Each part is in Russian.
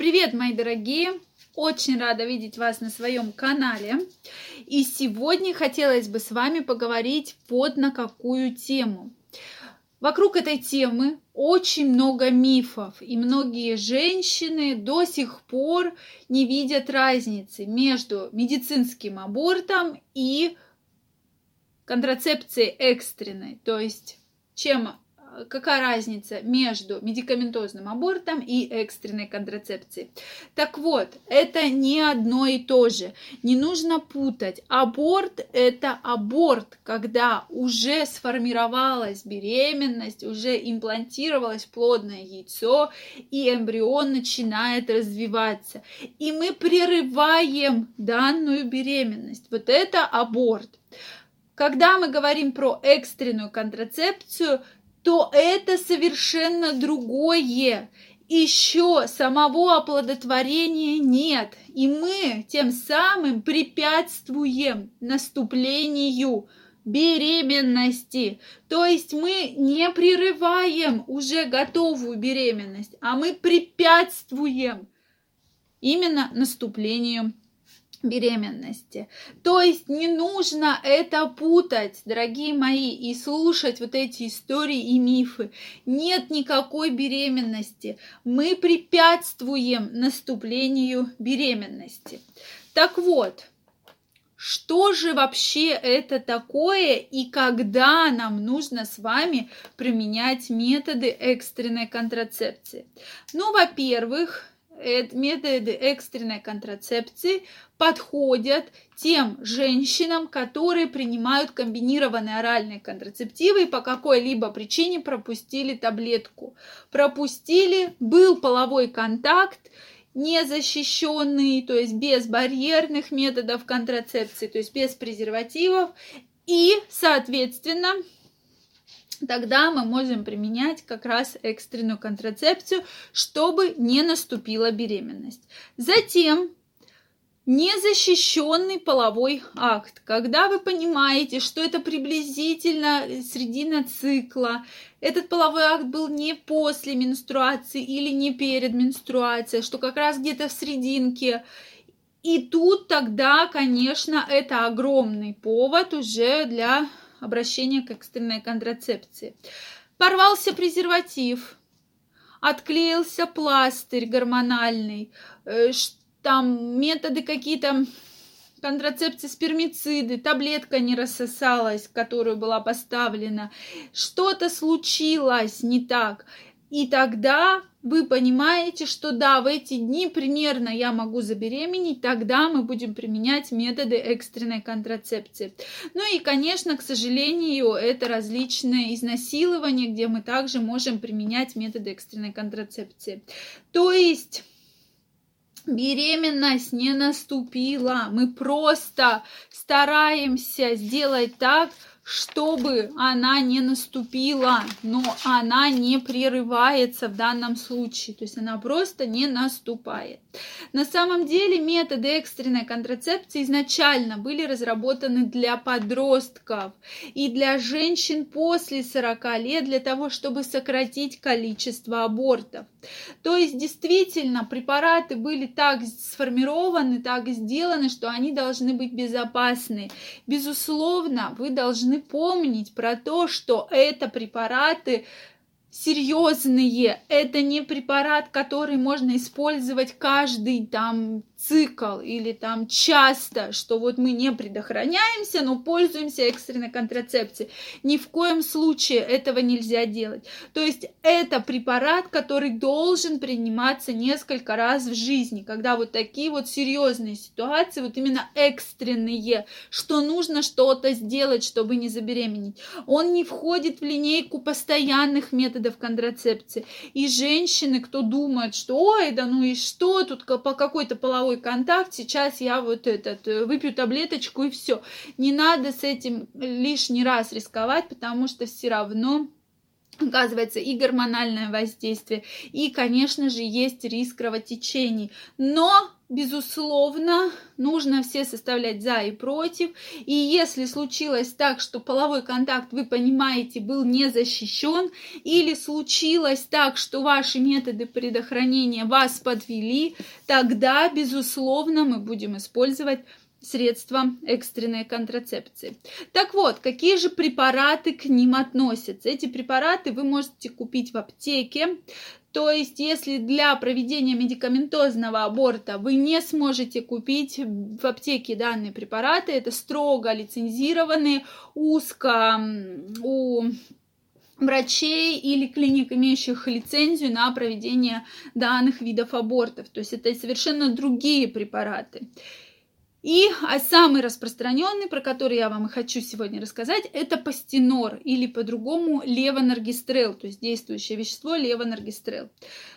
Привет, мои дорогие! Очень рада видеть вас на своем канале. И сегодня хотелось бы с вами поговорить вот на какую тему. Вокруг этой темы очень много мифов, и многие женщины до сих пор не видят разницы между медицинским абортом и контрацепцией экстренной. То есть, какая разница между медикаментозным абортом и экстренной контрацепцией? Так вот, это не одно и то же. Не нужно путать. Аборт – это аборт, когда уже сформировалась беременность, уже имплантировалось плодное яйцо, и эмбрион начинает развиваться. И мы прерываем данную беременность. Вот это аборт. Когда мы говорим про экстренную контрацепцию – то это совершенно другое. Еще самого оплодотворения нет. И мы тем самым препятствуем наступлению беременности. То есть мы не прерываем уже готовую беременность, а мы препятствуем именно наступлению беременности. То есть не нужно это путать, дорогие мои, и слушать вот эти истории и мифы. Нет никакой беременности. Мы препятствуем наступлению беременности. Так вот, что же вообще это такое и когда нам нужно с вами применять методы экстренной контрацепции? Ну, во-первых, методы экстренной контрацепции подходят тем женщинам, которые принимают комбинированные оральные контрацептивы и по какой-либо причине пропустили таблетку. Пропустили, был половой контакт незащищенный, то есть без барьерных методов контрацепции, то есть без презервативов, и, соответственно, тогда мы можем применять как раз экстренную контрацепцию, чтобы не наступила беременность. Затем незащищенный половой акт. Когда вы понимаете, что это приблизительно середина цикла, этот половой акт был не после менструации или не перед менструацией, что как раз где-то в серединке. И тут тогда, конечно, это огромный повод уже для обращение к экстренной контрацепции. Порвался презерватив, отклеился пластырь гормональный, там методы какие-то контрацепции, спермициды, таблетка не рассосалась, которая была поставлена, что-то случилось не так. И тогда вы понимаете, что да, в эти дни примерно я могу забеременеть, тогда мы будем применять методы экстренной контрацепции. Ну и, конечно, к сожалению, это различные изнасилования, где мы также можем применять методы экстренной контрацепции. То есть беременность не наступила, мы просто стараемся сделать так, чтобы она не наступила, но она не прерывается в данном случае, то есть она просто не наступает. На самом деле методы экстренной контрацепции изначально были разработаны для подростков и для женщин после 40 лет, для того, чтобы сократить количество абортов. То есть действительно препараты были так сформированы, так сделаны, что они должны быть безопасны. Безусловно, вы должны помнить про то, что это препараты серьезные, это не препарат, который можно использовать каждый цикл или часто, что вот мы не предохраняемся, но пользуемся экстренной контрацепцией. Ни в коем случае этого нельзя делать. То есть это препарат, который должен приниматься несколько раз в жизни, когда вот такие вот серьезные ситуации, вот именно экстренные, что нужно что-то сделать, чтобы не забеременеть. Он не входит в линейку постоянных методов контрацепции. И женщины, кто думает, что ой, да ну и что, тут по какой-то половой контакт, сейчас я выпью таблеточку и все. Не надо с этим лишний раз рисковать, потому что все равно оказывается и гормональное воздействие, и, конечно же, есть риск кровотечений. Но безусловно, нужно все составлять за и против. И если случилось так, что половой контакт, вы понимаете, был не защищен, или случилось так, что ваши методы предохранения вас подвели, тогда, безусловно, мы будем использовать средства экстренной контрацепции. Так вот, какие же препараты к ним относятся? Эти препараты вы можете купить в аптеке. То есть, если для проведения медикаментозного аборта вы не сможете купить в аптеке данные препараты, это строго лицензированные, узко у врачей или клиник, имеющих лицензию на проведение данных видов абортов. То есть, это совершенно другие препараты. А самый распространенный, про который я вам и хочу сегодня рассказать, это постинор или по-другому левоноргестрел, то есть действующее вещество левоноргестрел.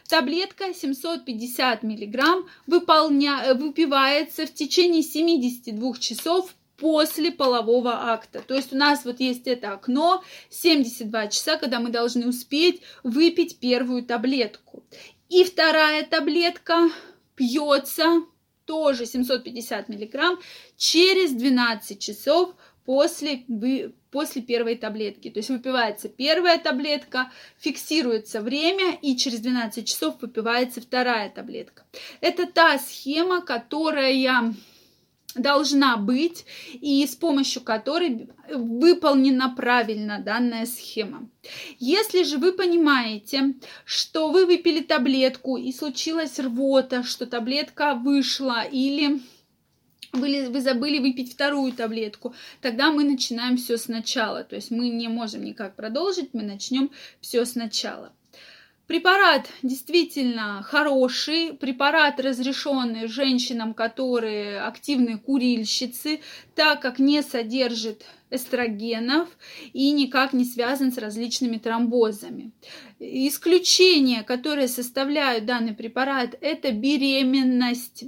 Таблетка 750 мг выпивается в течение 72 часов после полового акта. То есть у нас вот есть это окно 72 часа, когда мы должны успеть выпить первую таблетку. И вторая таблетка пьется тоже 750 мг через 12 часов после первой таблетки. То есть выпивается первая таблетка, фиксируется время, и через 12 часов выпивается вторая таблетка. Это та схема, которая должна быть и с помощью которой выполнена правильно данная схема. Если же вы понимаете, что вы выпили таблетку и случилась рвота, что таблетка вышла, или вы забыли выпить вторую таблетку, тогда мы начинаем все сначала. То есть мы не можем никак продолжить, мы начнем все сначала. Препарат действительно хороший, препарат, разрешенный женщинам, которые активные курильщицы, так как не содержит эстрогенов и никак не связан с различными тромбозами. Исключения, которые составляют данный препарат, это беременность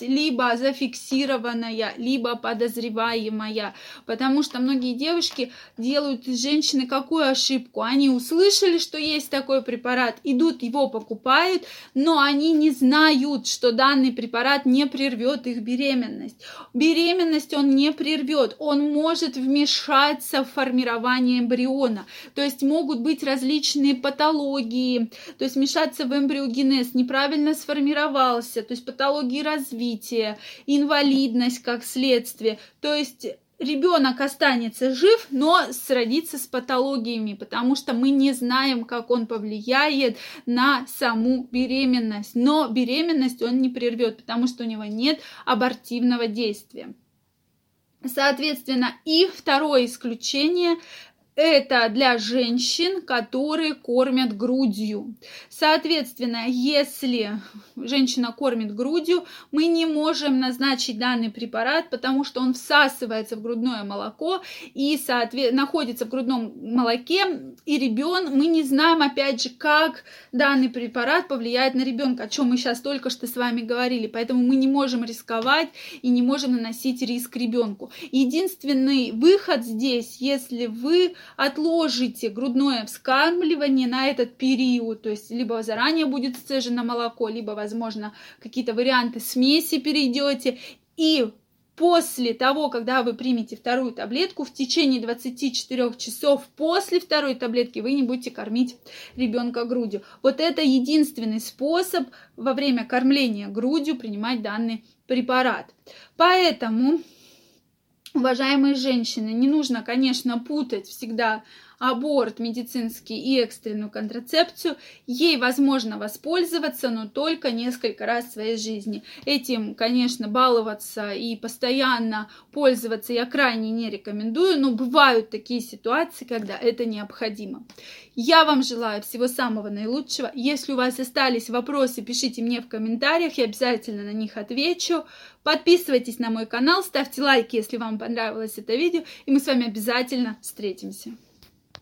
либо зафиксированная, либо подозреваемая, потому что многие девушки делают из женщины какую ошибку? Они услышали, что есть такой препарат, идут его покупают, но они не знают, что данный препарат не прервет их беременность. Беременность он не прервет, он может вмешаться в формирование эмбриона, то есть могут быть различные патологии, то есть вмешаться в эмбриогенез, неправильно сформировался, то есть патологии развития, инвалидность как следствие, то есть ребенок останется жив, но родится с патологиями, потому что мы не знаем, как он повлияет на саму беременность, но беременность он не прервет, потому что у него нет абортивного действия. Соответственно, и второе исключение – это для женщин, которые кормят грудью. Соответственно, если женщина кормит грудью, мы не можем назначить данный препарат, потому что он всасывается в грудное молоко и находится в грудном молоке, и мы не знаем, опять же, как данный препарат повлияет на ребенка, о чем мы сейчас только что с вами говорили, поэтому мы не можем рисковать и не можем наносить риск ребенку. Единственный выход здесь, если вы отложите грудное вскармливание на этот период, то есть либо заранее будет сцежено молоко, либо, возможно, какие-то варианты смеси перейдете, и после того, когда вы примете вторую таблетку, в течение 24 часов после второй таблетки вы не будете кормить ребенка грудью. Вот это единственный способ во время кормления грудью принимать данный препарат. Поэтому, уважаемые женщины, не нужно, конечно, путать всегда аборт медицинский и экстренную контрацепцию. Ей возможно воспользоваться, но только несколько раз в своей жизни. Этим, конечно, баловаться и постоянно пользоваться я крайне не рекомендую, но бывают такие ситуации, когда это необходимо. Я вам желаю всего самого наилучшего. Если у вас остались вопросы, пишите мне в комментариях, я обязательно на них отвечу. Подписывайтесь на мой канал, ставьте лайки, если вам понравилось это видео, и мы с вами обязательно встретимся.